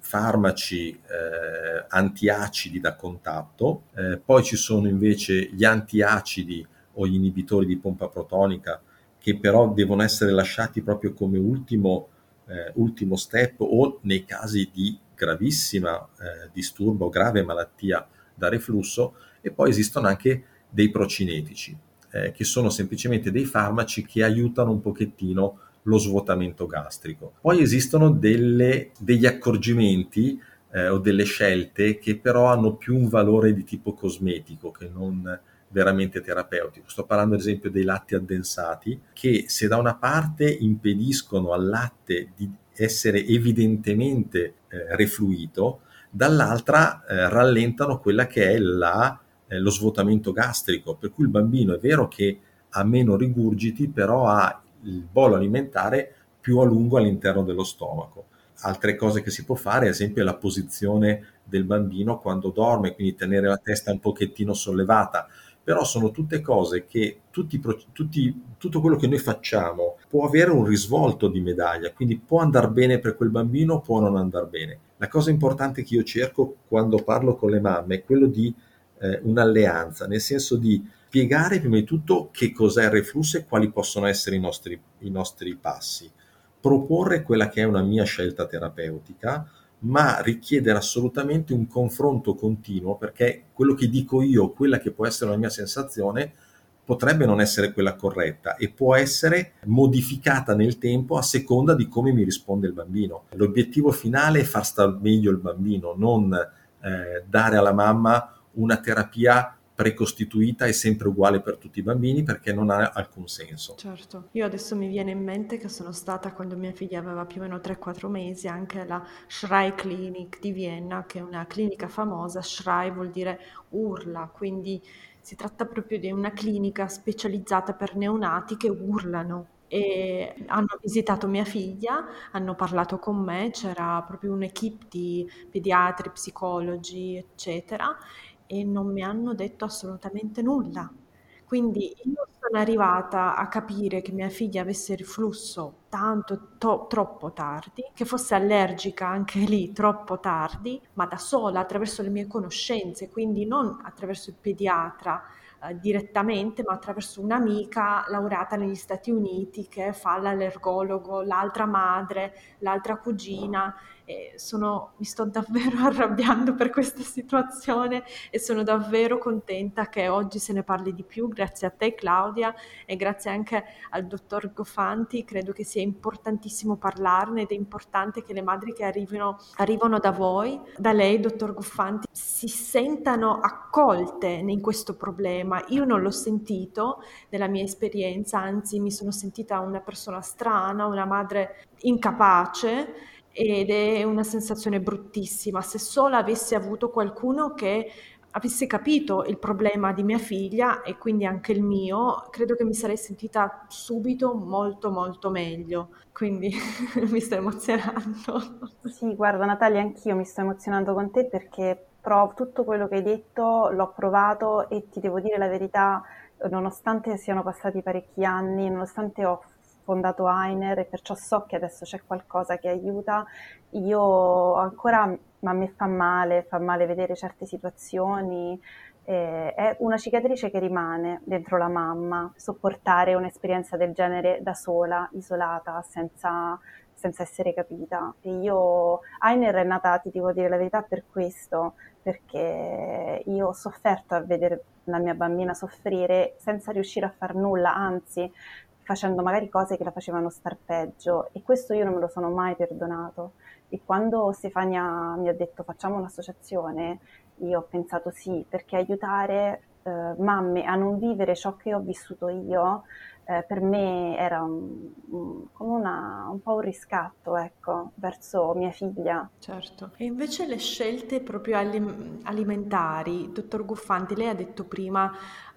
farmaci eh, antiacidi da contatto, eh, poi ci sono invece gli antiacidi o gli inibitori di pompa protonica, che però devono essere lasciati proprio come ultimo, eh, ultimo step o nei casi di gravissima eh, disturbo o grave malattia da reflusso, e poi esistono anche dei procinetici, eh, che sono semplicemente dei farmaci che aiutano un pochettino lo svuotamento gastrico. Poi esistono delle, degli accorgimenti eh, o delle scelte che però hanno più un valore di tipo cosmetico che non veramente terapeutico. Sto parlando ad esempio dei latti addensati, che se da una parte impediscono al latte di essere evidentemente eh, refluito, dall'altra eh, rallentano quella che è la, eh, lo svuotamento gastrico, per cui il bambino è vero che ha meno rigurgiti, però ha il bolo alimentare più a lungo all'interno dello stomaco. Altre cose che si può fare, ad esempio, è la posizione del bambino quando dorme, quindi tenere la testa un pochettino sollevata, però sono tutte cose che tutti, tutti, tutto quello che noi facciamo può avere un risvolto di medaglia, quindi può andar bene per quel bambino, può non andar bene. La cosa importante che io cerco quando parlo con le mamme è quello di eh, un'alleanza, nel senso di spiegare prima di tutto che cos'è il reflusso e quali possono essere i nostri, i nostri passi, proporre quella che è una mia scelta terapeutica, ma richiedere assolutamente un confronto continuo, perché quello che dico io, quella che può essere la mia sensazione, potrebbe non essere quella corretta e può essere modificata nel tempo a seconda di come mi risponde il bambino. L'obiettivo finale è far star meglio il bambino, non eh, dare alla mamma una terapia precostituita è sempre uguale per tutti i bambini, perché non ha alcun senso. Certo, io adesso mi viene in mente che sono stata, quando mia figlia aveva più o meno tre quattro mesi, anche alla Schrei Clinic di Vienna, che è una clinica famosa. Schrei vuol dire urla, quindi si tratta proprio di una clinica specializzata per neonati che urlano. E hanno visitato mia figlia, hanno parlato con me, c'era proprio un'equipe di pediatri, psicologi, eccetera, e non mi hanno detto assolutamente nulla. Quindi io sono arrivata a capire che mia figlia avesse riflusso tanto, to- troppo tardi, che fosse allergica anche lì troppo tardi, ma da sola, attraverso le mie conoscenze, quindi non attraverso il pediatra eh, direttamente, ma attraverso un'amica laureata negli Stati Uniti che fa l'allergologo, l'altra madre, l'altra cugina. E sono, mi sto davvero arrabbiando per questa situazione e sono davvero contenta che oggi se ne parli di più, grazie a te Claudia e grazie anche al dottor Guffanti. Credo che sia importantissimo parlarne ed è importante che le madri che arrivino, arrivano da voi, da lei dottor Guffanti, si sentano accolte in questo problema. Io non l'ho sentito nella mia esperienza, anzi mi sono sentita una persona strana, una madre incapace, ed è una sensazione bruttissima. Se solo avessi avuto qualcuno che avesse capito il problema di mia figlia e quindi anche il mio, credo che mi sarei sentita subito molto molto meglio. Quindi mi sto emozionando. Sì, guarda Natalia, anch'io mi sto emozionando con te, perché provo tutto quello che hai detto, l'ho provato e ti devo dire la verità, nonostante siano passati parecchi anni, nonostante ho fondato Ainer e perciò so che adesso c'è qualcosa che aiuta, io ancora, ma a me fa male, fa male vedere certe situazioni, eh, è una cicatrice che rimane dentro la mamma, sopportare un'esperienza del genere da sola, isolata, senza, senza essere capita. E io, Ainer è nata, ti devo dire la verità, per questo, perché io ho sofferto a vedere la mia bambina soffrire senza riuscire a far nulla, anzi, facendo magari cose che la facevano star peggio, e questo io non me lo sono mai perdonato. E quando Stefania mi ha detto facciamo un'associazione, io ho pensato sì, perché aiutare eh, mamme a non vivere ciò che ho vissuto io eh, per me era un, un, come una, un po' un riscatto, ecco, verso mia figlia. Certo. E invece le scelte proprio alim- alimentari, dottor Guffanti, lei ha detto prima,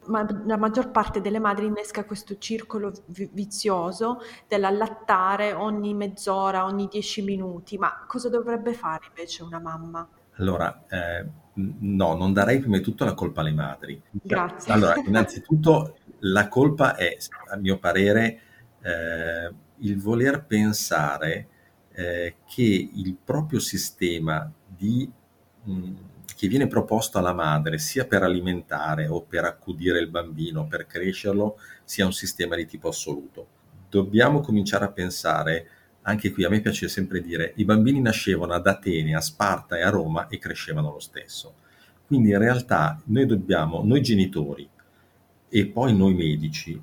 ma la maggior parte delle madri innesca questo circolo vi- vizioso dell'allattare ogni mezz'ora, ogni dieci minuti, ma cosa dovrebbe fare invece una mamma? Allora, eh, no, non darei prima di tutto la colpa alle madri. Grazie. Allora, innanzitutto la colpa è, a mio parere, eh, il voler pensare eh, che il proprio sistema di, mh, che viene proposto alla madre, sia per alimentare o per accudire il bambino, per crescerlo, sia un sistema di tipo assoluto. Dobbiamo cominciare a pensare... Anche qui a me piace sempre dire, i bambini nascevano ad Atene, a Sparta e a Roma e crescevano lo stesso. Quindi in realtà noi dobbiamo, noi genitori e poi noi medici,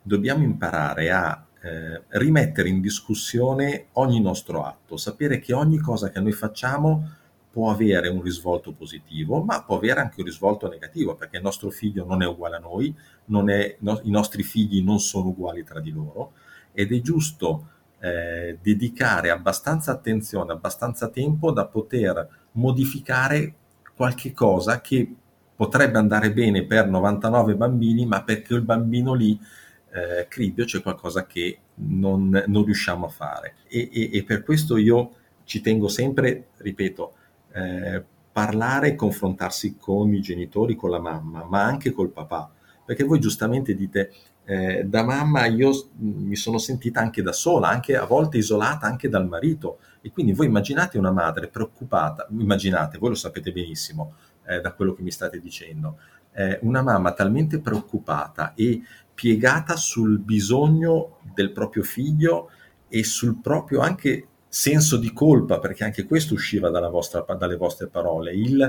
dobbiamo imparare a eh, rimettere in discussione ogni nostro atto, sapere che ogni cosa che noi facciamo può avere un risvolto positivo, ma può avere anche un risvolto negativo, perché il nostro figlio non è uguale a noi, non è, no, i nostri figli non sono uguali tra di loro, ed è giusto Eh, dedicare abbastanza attenzione, abbastanza tempo da poter modificare qualche cosa che potrebbe andare bene per novantanove bambini, ma perché il bambino lì, eh, cribio, c'è qualcosa che non, non riusciamo a fare. E, e, e per questo io ci tengo sempre, ripeto, eh, parlare e confrontarsi con i genitori, con la mamma, ma anche col papà, perché voi giustamente dite... Eh, da mamma io mi sono sentita anche da sola, anche a volte isolata anche dal marito, e quindi voi immaginate una madre preoccupata, immaginate, voi lo sapete benissimo eh, da quello che mi state dicendo, eh, una mamma talmente preoccupata e piegata sul bisogno del proprio figlio e sul proprio anche senso di colpa, perché anche questo usciva dalla vostra, dalle vostre parole, il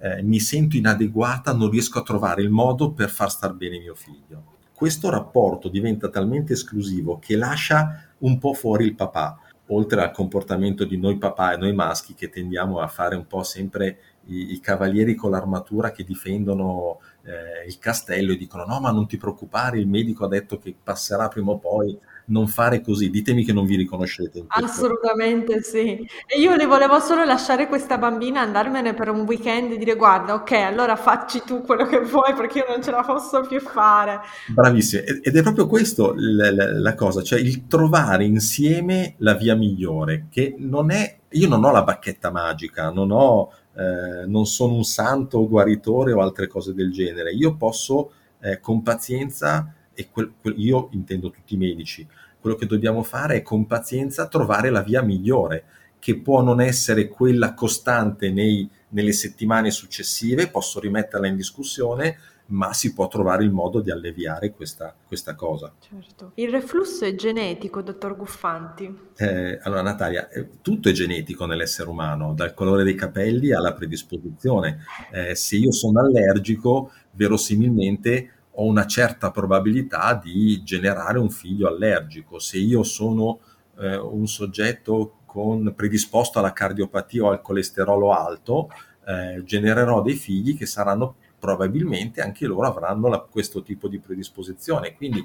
eh, mi sento inadeguata, non riesco a trovare il modo per far star bene mio figlio. Questo rapporto diventa talmente esclusivo che lascia un po' fuori il papà, oltre al comportamento di noi papà e noi maschi che tendiamo a fare un po' sempre i, i cavalieri con l'armatura che difendono eh, il castello e dicono no, ma non ti preoccupare, il medico ha detto che passerà prima o poi, non fare così, ditemi che non vi riconoscete. Assolutamente sì, e io le volevo solo lasciare questa bambina, andarmene per un weekend e dire guarda ok, allora facci tu quello che vuoi perché io non ce la posso più fare. Bravissima, ed è proprio questo la, la, la cosa, cioè il trovare insieme la via migliore, che non è, io non ho la bacchetta magica, non ho, eh, non sono un santo o guaritore o altre cose del genere, io posso eh, con pazienza, e quel, quel, io intendo tutti i medici, quello che dobbiamo fare è con pazienza trovare la via migliore, che può non essere quella costante nei, nelle settimane successive, posso rimetterla in discussione, ma si può trovare il modo di alleviare questa, questa cosa. Certo. Il reflusso è genetico, dottor Guffanti? Eh, allora Natalia, tutto è genetico nell'essere umano, dal colore dei capelli alla predisposizione. Eh, se io sono allergico, verosimilmente ho una certa probabilità di generare un figlio allergico. Se io sono eh, un soggetto con, predisposto alla cardiopatia o al colesterolo alto, eh, genererò dei figli che saranno probabilmente, anche loro avranno la, questo tipo di predisposizione. Quindi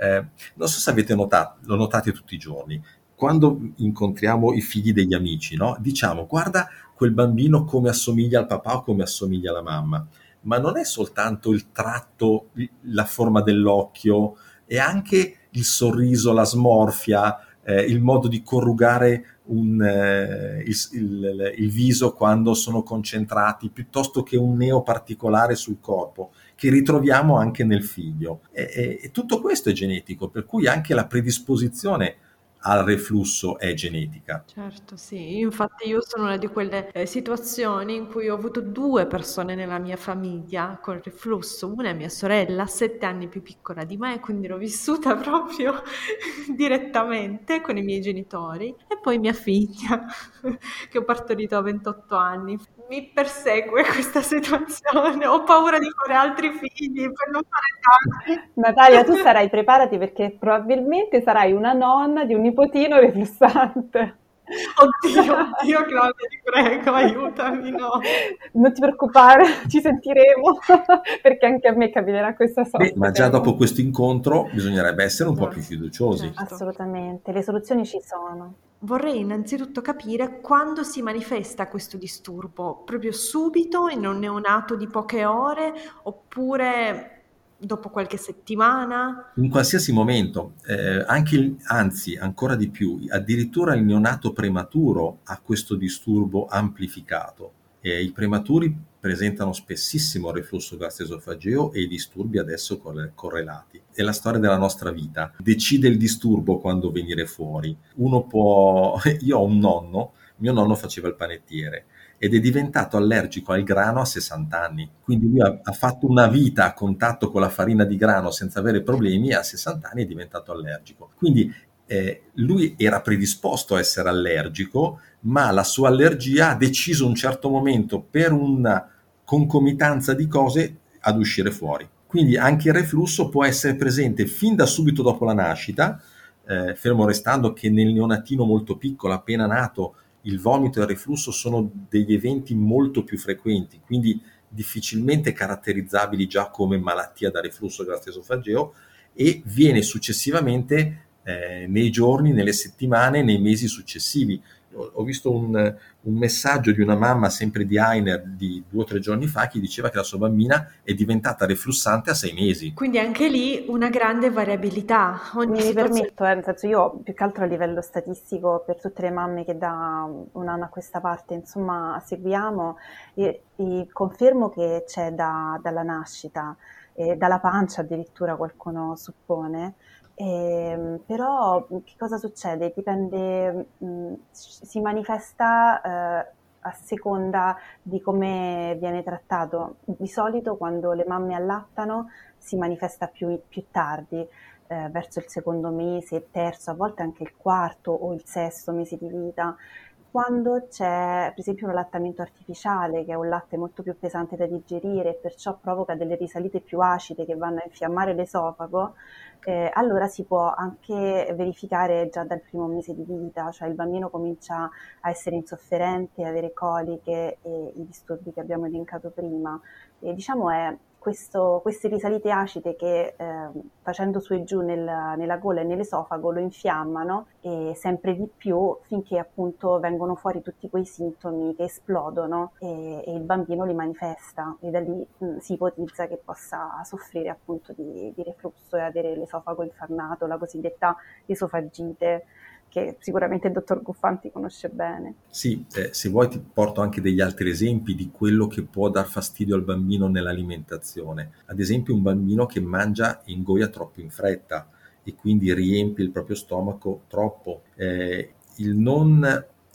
eh, non so se avete notato, lo notate tutti i giorni, quando incontriamo i figli degli amici, no? Diciamo guarda quel bambino come assomiglia al papà o come assomiglia alla mamma. Ma non è soltanto il tratto, la forma dell'occhio, è anche il sorriso, la smorfia, eh, il modo di corrugare un, eh, il, il, il viso quando sono concentrati, piuttosto che un neo particolare sul corpo, che ritroviamo anche nel figlio. E, e, e tutto questo è genetico, per cui anche la predisposizione al reflusso è genetica. Certo, sì, infatti io sono una di quelle eh, situazioni in cui ho avuto due persone nella mia famiglia con reflusso, una è mia sorella, sette anni più piccola di me, quindi l'ho vissuta proprio direttamente con i miei genitori, e poi mia figlia che ho partorito a ventotto anni. Mi persegue questa situazione, ho paura di fare altri figli per non fare tanti. Natalia, tu sarai, preparati perché probabilmente sarai una nonna di un nipotino reflussante. Oddio, oddio Claudia, ti prego, aiutami, no. Non ti preoccupare, ci sentiremo, perché anche a me capiterà questa sorta. Beh, ma già dopo questo incontro bisognerebbe essere un no. po' più fiduciosi. Certo. Assolutamente, le soluzioni ci sono. Vorrei innanzitutto capire quando si manifesta questo disturbo, proprio subito, in un neonato di poche ore, oppure dopo qualche settimana? In qualsiasi momento, eh, anche il, anzi ancora di più, addirittura il neonato prematuro ha questo disturbo amplificato. Eh, I prematuri presentano spessissimo il reflusso gastroesofageo e i disturbi adesso correlati. È la storia della nostra vita. Decide il disturbo quando venire fuori. Uno può... Io ho un nonno, mio nonno faceva il panettiere, ed è diventato allergico al grano a sessanta anni. Quindi lui ha, ha fatto una vita a contatto con la farina di grano senza avere problemi e a sessanta anni è diventato allergico. Quindi eh, lui era predisposto a essere allergico, ma la sua allergia ha deciso un certo momento per una concomitanza di cose ad uscire fuori. Quindi anche il reflusso può essere presente fin da subito dopo la nascita, eh, fermo restando che nel neonatino molto piccolo, appena nato, il vomito e il reflusso sono degli eventi molto più frequenti, quindi difficilmente caratterizzabili già come malattia da reflusso gastroesofageo, e viene successivamente eh, nei giorni, nelle settimane, nei mesi successivi. Ho, ho visto un, un messaggio di una mamma, sempre di Ainer, di due o tre giorni fa, che diceva che la sua bambina è diventata reflussante a sei mesi. Quindi anche lì una grande variabilità. Ogni Mi situazione... permetto, eh, nel senso, io più che altro a livello statistico, per tutte le mamme che da un anno a questa parte, insomma, seguiamo, e, e confermo che c'è da, dalla nascita, eh, dalla pancia addirittura qualcuno suppone. Eh, però che cosa succede? Dipende, mh, si manifesta eh, a seconda di come viene trattato. Di solito quando le mamme allattano si manifesta più, più tardi, eh, verso il secondo mese, il terzo, a volte anche il quarto o il sesto mese di vita. Quando c'è per esempio un allattamento artificiale, che è un latte molto più pesante da digerire e perciò provoca delle risalite più acide che vanno a infiammare l'esofago, eh, allora si può anche verificare già dal primo mese di vita, cioè il bambino comincia a essere insofferente, avere coliche e i disturbi che abbiamo elencato prima. E diciamo è questo, queste risalite acide che eh, facendo su e giù nel, nella gola e nell'esofago lo infiammano e sempre di più, finché appunto vengono fuori tutti quei sintomi che esplodono e, e il bambino li manifesta, e da lì mh, si ipotizza che possa soffrire appunto di, di reflusso e avere l'esofago infarnato, la cosiddetta esofagite, che sicuramente il dottor Guffanti conosce bene. Sì, eh, se vuoi ti porto anche degli altri esempi di quello che può dar fastidio al bambino nell'alimentazione. Ad esempio un bambino che mangia e ingoia troppo in fretta e quindi riempie il proprio stomaco troppo. Eh, il non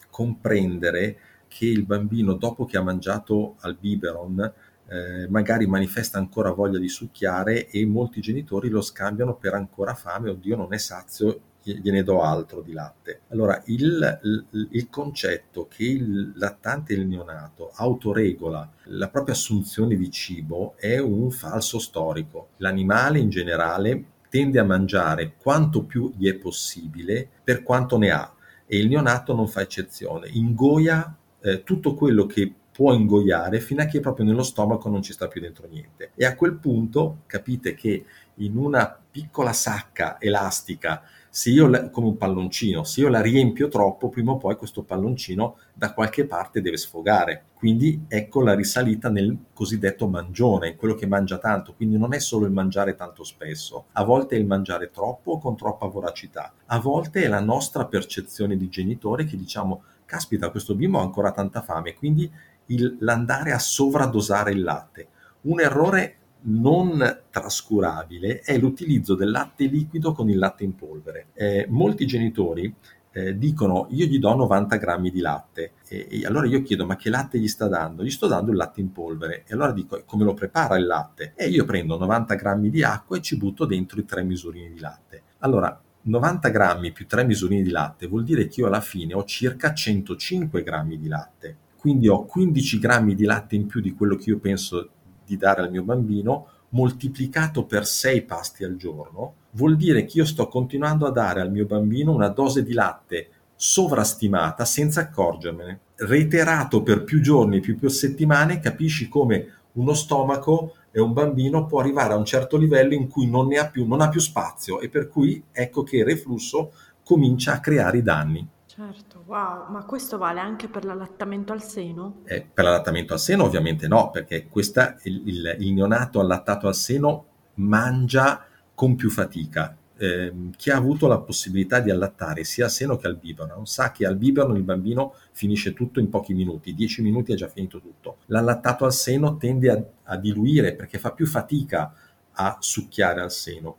comprendere che il bambino, dopo che ha mangiato al biberon, Eh, magari manifesta ancora voglia di succhiare, e molti genitori lo scambiano per ancora fame, oddio non è sazio, gliene do altro di latte. Allora il, il, il concetto che il lattante e il neonato autoregola la propria assunzione di cibo è un falso storico. L'animale in generale tende a mangiare quanto più gli è possibile per quanto ne ha, e il neonato non fa eccezione, ingoia eh, tutto quello che può ingoiare fino a che proprio nello stomaco non ci sta più dentro niente. E a quel punto capite che in una piccola sacca elastica, se io la, come un palloncino, se io la riempio troppo, prima o poi questo palloncino da qualche parte deve sfogare. Quindi ecco la risalita nel cosiddetto mangione, quello che mangia tanto. Quindi non è solo il mangiare tanto spesso, a volte è il mangiare troppo con troppa voracità, a volte è la nostra percezione di genitore che diciamo caspita, questo bimbo ha ancora tanta fame, quindi Il, l'andare a sovradosare il latte. Un errore non trascurabile è l'utilizzo del latte liquido con il latte in polvere. Eh, molti genitori eh, dicono io gli do novanta grammi di latte, e, e allora io chiedo ma che latte gli sta dando? Gli sto dando il latte in polvere. E allora dico come lo prepara il latte? E io prendo novanta grammi di acqua e ci butto dentro i tre misurini di latte. Allora novanta grammi più tre misurini di latte vuol dire che io alla fine ho circa centocinque grammi di latte. Quindi ho quindici grammi di latte in più di quello che io penso di dare al mio bambino, moltiplicato per sei pasti al giorno, vuol dire che io sto continuando a dare al mio bambino una dose di latte sovrastimata senza accorgermene. Reiterato per più giorni, più, più settimane, capisci come uno stomaco e un bambino può arrivare a un certo livello in cui non ne ha più, non ha più spazio, e per cui ecco che il reflusso comincia a creare i danni. Certo, wow, ma questo vale anche per l'allattamento al seno? Eh, per l'allattamento al seno ovviamente no, perché questa, il, il, il neonato allattato al seno mangia con più fatica. Eh, chi ha avuto la possibilità di allattare sia al seno che al biberon sa che al biberon il bambino finisce tutto in pochi minuti, dieci minuti è già finito tutto. L'allattato al seno tende a, a diluire perché fa più fatica a succhiare al seno.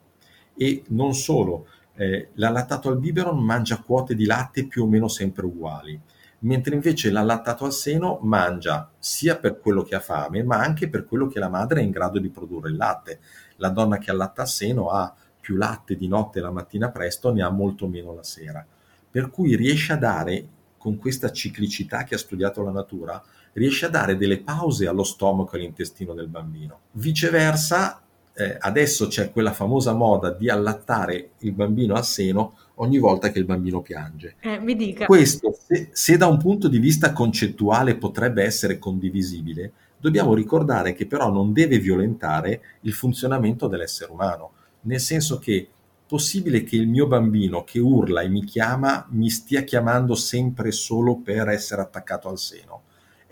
E non solo, Eh, l'allattato al biberon mangia quote di latte più o meno sempre uguali, mentre invece l'allattato al seno mangia sia per quello che ha fame, ma anche per quello che la madre è in grado di produrre il latte. La donna che allatta al seno ha più latte di notte e la mattina presto, ne ha molto meno la sera. Per cui riesce a dare, con questa ciclicità che ha studiato la natura, riesce a dare delle pause allo stomaco e all'intestino del bambino. Viceversa, Eh, adesso c'è quella famosa moda di allattare il bambino al seno ogni volta che il bambino piange. Eh, mi dica. Questo, se, se da un punto di vista concettuale potrebbe essere condivisibile, dobbiamo ricordare che però non deve violentare il funzionamento dell'essere umano, nel senso che possibile che il mio bambino che urla e mi chiama mi stia chiamando sempre solo per essere attaccato al seno.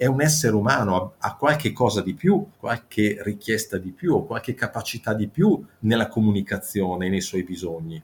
È un essere umano, ha qualche cosa di più, qualche richiesta di più o qualche capacità di più nella comunicazione, nei suoi bisogni.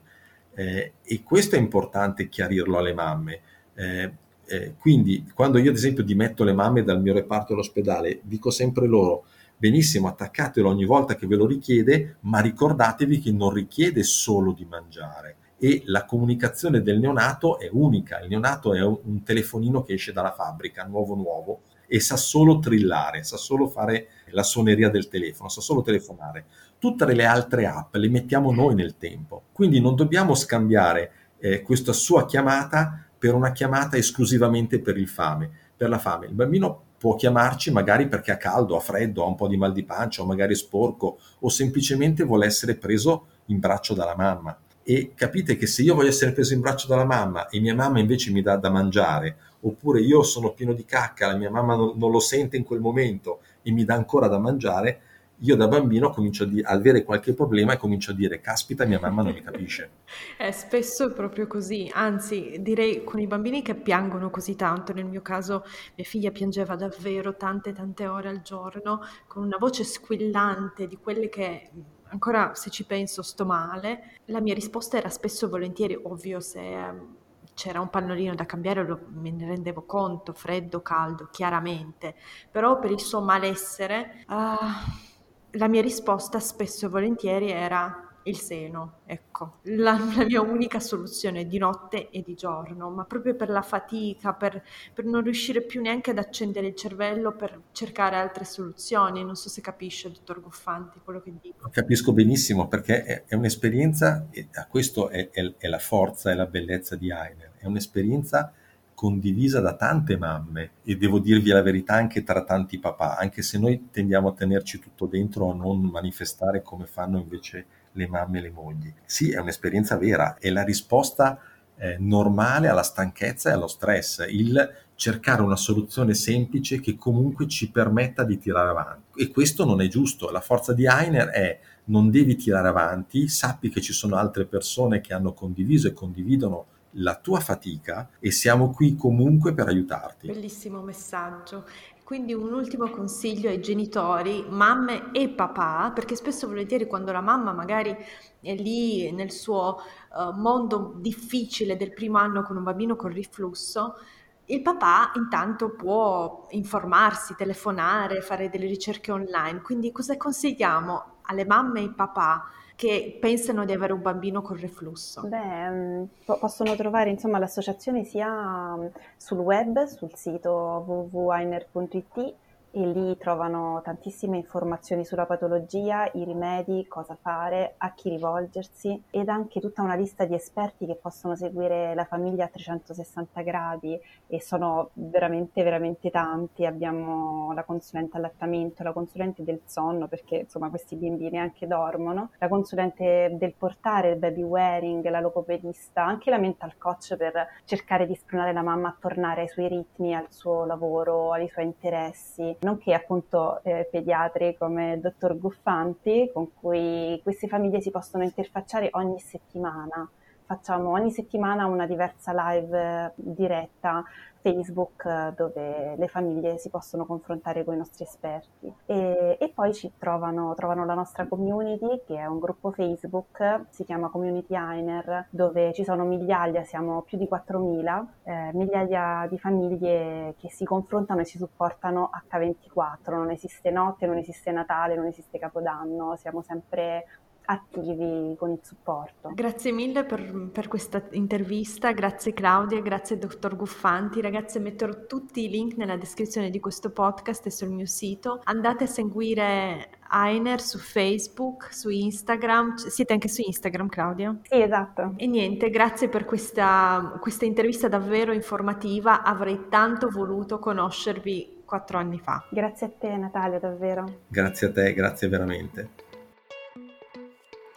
Eh, e questo è importante chiarirlo alle mamme. Eh, eh, quindi quando io ad esempio dimetto le mamme dal mio reparto all'ospedale, dico sempre loro: benissimo, attaccatelo ogni volta che ve lo richiede, ma ricordatevi che non richiede solo di mangiare. E la comunicazione del neonato è unica. Il neonato è un telefonino che esce dalla fabbrica, nuovo nuovo, e sa solo trillare, sa solo fare la suoneria del telefono, sa solo telefonare. Tutte le altre app le mettiamo noi nel tempo, quindi non dobbiamo scambiare eh, questa sua chiamata per una chiamata esclusivamente per il fame, per la fame. Il bambino può chiamarci magari perché ha caldo, ha freddo, ha un po' di mal di pancia, o magari è sporco, o semplicemente vuole essere preso in braccio dalla mamma. E capite che se io voglio essere preso in braccio dalla mamma e mia mamma invece mi dà da mangiare, oppure io sono pieno di cacca, la mia mamma non, non lo sente in quel momento e mi dà ancora da mangiare, io da bambino comincio a di- avere qualche problema e comincio a dire: caspita, mia mamma non mi capisce. È spesso proprio così, anzi direi con i bambini che piangono così tanto. Nel mio caso mia figlia piangeva davvero tante tante ore al giorno, con una voce squillante di quelle che... Ancora se ci penso sto male. La mia risposta era spesso e volentieri, ovvio, se c'era un pannolino da cambiare lo, me ne rendevo conto, freddo, caldo, chiaramente, però per il suo malessere uh, la mia risposta spesso e volentieri era il seno, ecco, la, la mia unica soluzione di notte e di giorno, ma proprio per la fatica, per, per non riuscire più neanche ad accendere il cervello per cercare altre soluzioni. Non so se capisce, dottor Guffanti, quello che dico. Capisco benissimo, perché è, è un'esperienza, e a questo è, è, è la forza e la bellezza di Ainer, è un'esperienza condivisa da tante mamme, e devo dirvi la verità anche tra tanti papà, anche se noi tendiamo a tenerci tutto dentro, a non manifestare come fanno invece le mamme e le mogli. Sì, è un'esperienza vera, è la risposta eh, normale alla stanchezza e allo stress, il cercare una soluzione semplice che comunque ci permetta di tirare avanti. E questo non è giusto. La forza di Ainer è: non devi tirare avanti, sappi che ci sono altre persone che hanno condiviso e condividono la tua fatica, e siamo qui comunque per aiutarti. Bellissimo messaggio. Quindi un ultimo consiglio ai genitori, mamme e papà, perché spesso volentieri quando la mamma magari è lì nel suo uh, mondo difficile del primo anno con un bambino con riflusso, il papà intanto può informarsi, telefonare, fare delle ricerche online. Quindi cosa consigliamo alle mamme e ai papà che pensano di avere un bambino con reflusso? Beh, po- possono trovare insomma l'associazione sia sul web, sul sito w w w punto ainer punto i t, e lì trovano tantissime informazioni sulla patologia, i rimedi, cosa fare, a chi rivolgersi ed anche tutta una lista di esperti che possono seguire la famiglia a trecentosessanta gradi e sono veramente veramente tanti. Abbiamo la consulente allattamento, la consulente del sonno perché insomma questi bimbi neanche dormono, la consulente del portare, il baby wearing, la logopedista, anche la mental coach per cercare di spronare la mamma a tornare ai suoi ritmi, al suo lavoro, ai suoi interessi, nonché appunto eh, pediatri come il dottor Guffanti, con cui queste famiglie si possono interfacciare ogni settimana. Facciamo ogni settimana una diversa live diretta Facebook dove le famiglie si possono confrontare con i nostri esperti e, e poi ci trovano, trovano la nostra community che è un gruppo Facebook, si chiama Community Ainer, dove ci sono migliaia, siamo più di quattromila, eh, migliaia di famiglie che si confrontano e si supportano acca ventiquattro, non esiste notte, non esiste Natale, non esiste Capodanno, siamo sempre attivi con il supporto. Grazie mille per, per questa intervista, grazie Claudia, grazie dottor Guffanti. Ragazzi, metterò tutti i link nella descrizione di questo podcast e sul mio sito. Andate a seguire Ainer su Facebook, su Instagram. Siete anche su Instagram, Claudia? Sì, esatto. E niente, grazie per questa, questa intervista davvero informativa, avrei tanto voluto conoscervi quattro anni fa. Grazie a te Natalia, davvero. Grazie a te, grazie veramente.